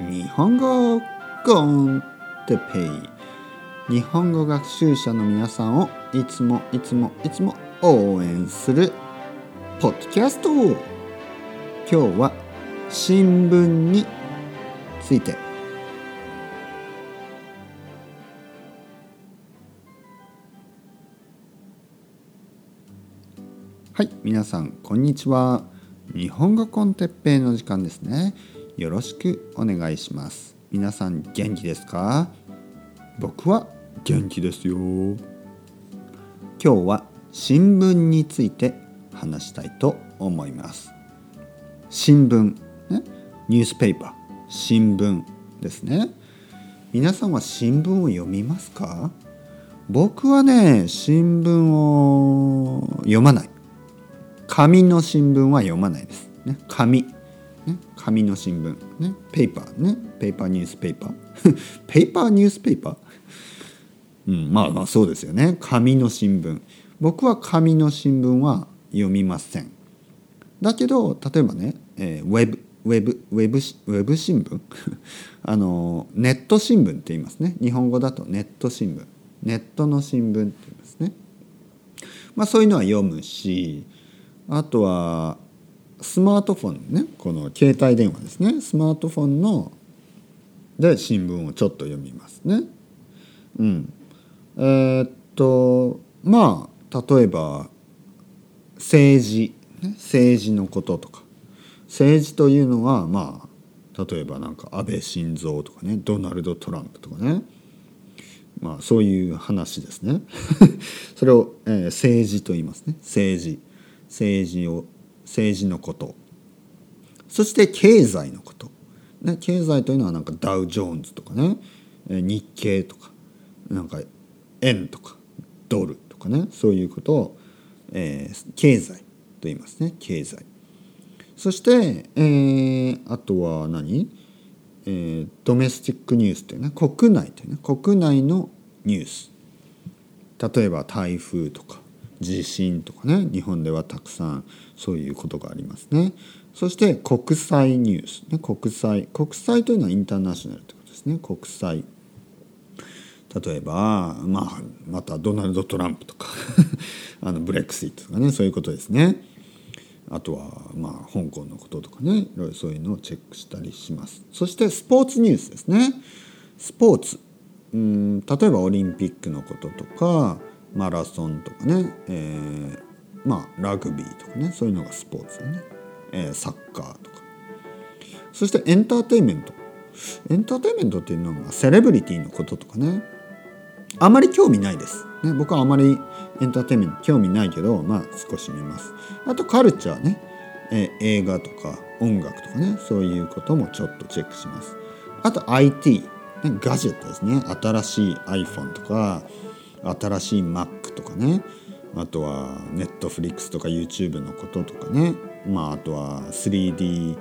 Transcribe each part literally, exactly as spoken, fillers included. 日本語コンテペイ、日本語学習者の皆さんをいつもいつもいつも応援するポッドキャスト。今日は新聞について。はい、皆さんこんにちは。日本語コンテッペイの時間ですね。よろしくお願いします。皆さん元気ですか？僕は元気ですよ。今日は新聞について話したいと思います。新聞、ね、ニュースペーパー、新聞ですね。皆さんは新聞を読みますか？僕はね、新聞を読まない。紙の新聞は読まないです、ね、紙ね、紙の新聞、ね、ペーパーね、ペーパーニュースペーパーペーパーニュースペーパー、うん、まあまあそうですよね。紙の新聞、僕は紙の新聞は読みません。だけど例えばね、えー、ウェブウェブウェブウェブ新聞あのネット新聞って言いますね。日本語だとネット新聞、ネットの新聞って言いますね。まあそういうのは読むし、あとはスマートフォンね、この携帯電話ですね。スマートフォンので新聞をちょっと読みますね。うん。えー、っとまあ例えば政治、ね、政治のこととか、政治というのはまあ例えばなんか安倍晋三とかね、ドナルド・トランプとかね、まあそういう話ですね。それを、えー、政治と言いますね。政治、政治を政治のこと、そして経済のこと、ね、経済というのはなんかダウジョーンズとかね、日経とか、なんか円とかドルとかね、そういうことを、えー、経済と言いますね。経済。そして、えー、あとは何、えー、ドメスティックニュースというね、国内というね、国内のニュース。例えば台風とか。地震とかね、日本ではたくさんそういうことがありますね。そして国際ニュース、ね、国際、国際というのはインターナショナルということですね。国際、例えば、まあ、またドナルド・トランプとかあのブレクシットとかね、そういうことですね。あとは、まあ、香港のこととかね、いろいろそういうのをチェックしたりします。そしてスポーツニュースですね。スポーツ、うーん、例えばオリンピックのこととかマラソンとかね、えー、まあラグビーとかね、そういうのがスポーツだね、えー、サッカーとか。そしてエンターテインメント、エンターテインメントっていうのはセレブリティのこととかね、あまり興味ないです、ね、僕はあまりエンターテインメント興味ないけど、まあ少し見ます。あとカルチャーね、えー、映画とか音楽とかね、そういうこともちょっとチェックします。あと アイティー、ね、ガジェットですね。新しい iPhone とか新しい Mac とかね、あとは Netflix とか YouTube のこととかね、まあ、あとは スリーディー、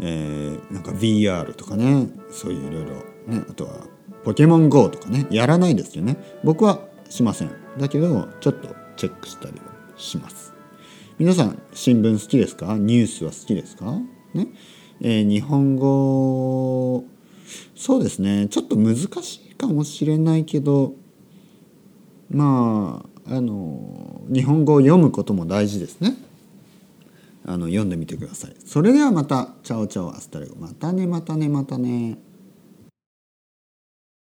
えー、なんか ブイアール とかね、そういういろいろね、あとはポケモン ゴー とかね、やらないですよね。僕はしません。だけどちょっとチェックしたりします。皆さん新聞好きですか？ニュースは好きですか？ね、えー、日本語、そうですね、ちょっと難しいかもしれないけど、まあ、あの日本語を読むことも大事ですね。あの読んでみてください。それではまた。チャオチャオアスタレゴ。またねまたねまたね。